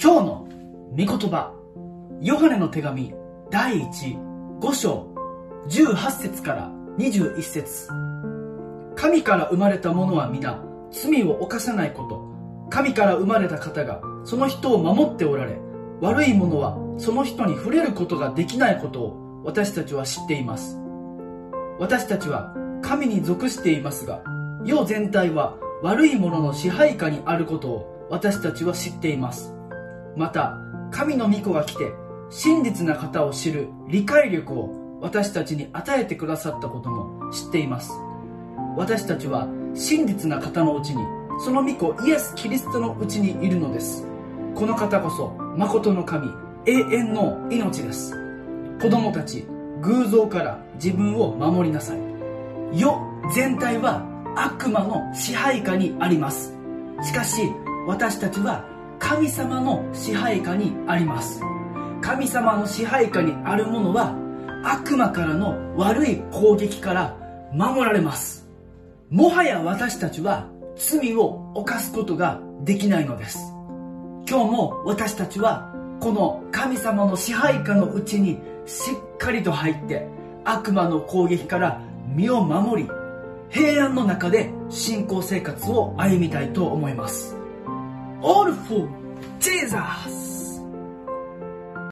今日の御言葉、ヨハネの手紙第5章18節から21節。神から生まれた者は皆罪を犯さないこと、神から生まれた方がその人を守っておられ、悪い者はその人に触れることができないことを私たちは知っています。私たちは神に属していますが、世全体は悪い者の支配下にあることを私たちは知っています。また、神の御子が来て、真実な方を知る理解力を私たちに与えてくださったことも知っています。私たちは真実な方のうちに、その御子イエス・キリストのうちにいるのです。この方こそ、誠の神、永遠の命です。子供たち、偶像から自分を守りなさい。世全体は悪魔の支配下にあります。しかし、私たちは神様の支配下にあります。神様の支配下にあるものは、悪魔からの悪い攻撃から守られます。もはや私たちは罪を犯すことができないのです。今日も私たちはこの神様の支配下のうちにしっかりと入って、悪魔の攻撃から身を守り、平安の中で信仰生活を歩みたいと思います。All for Jesus!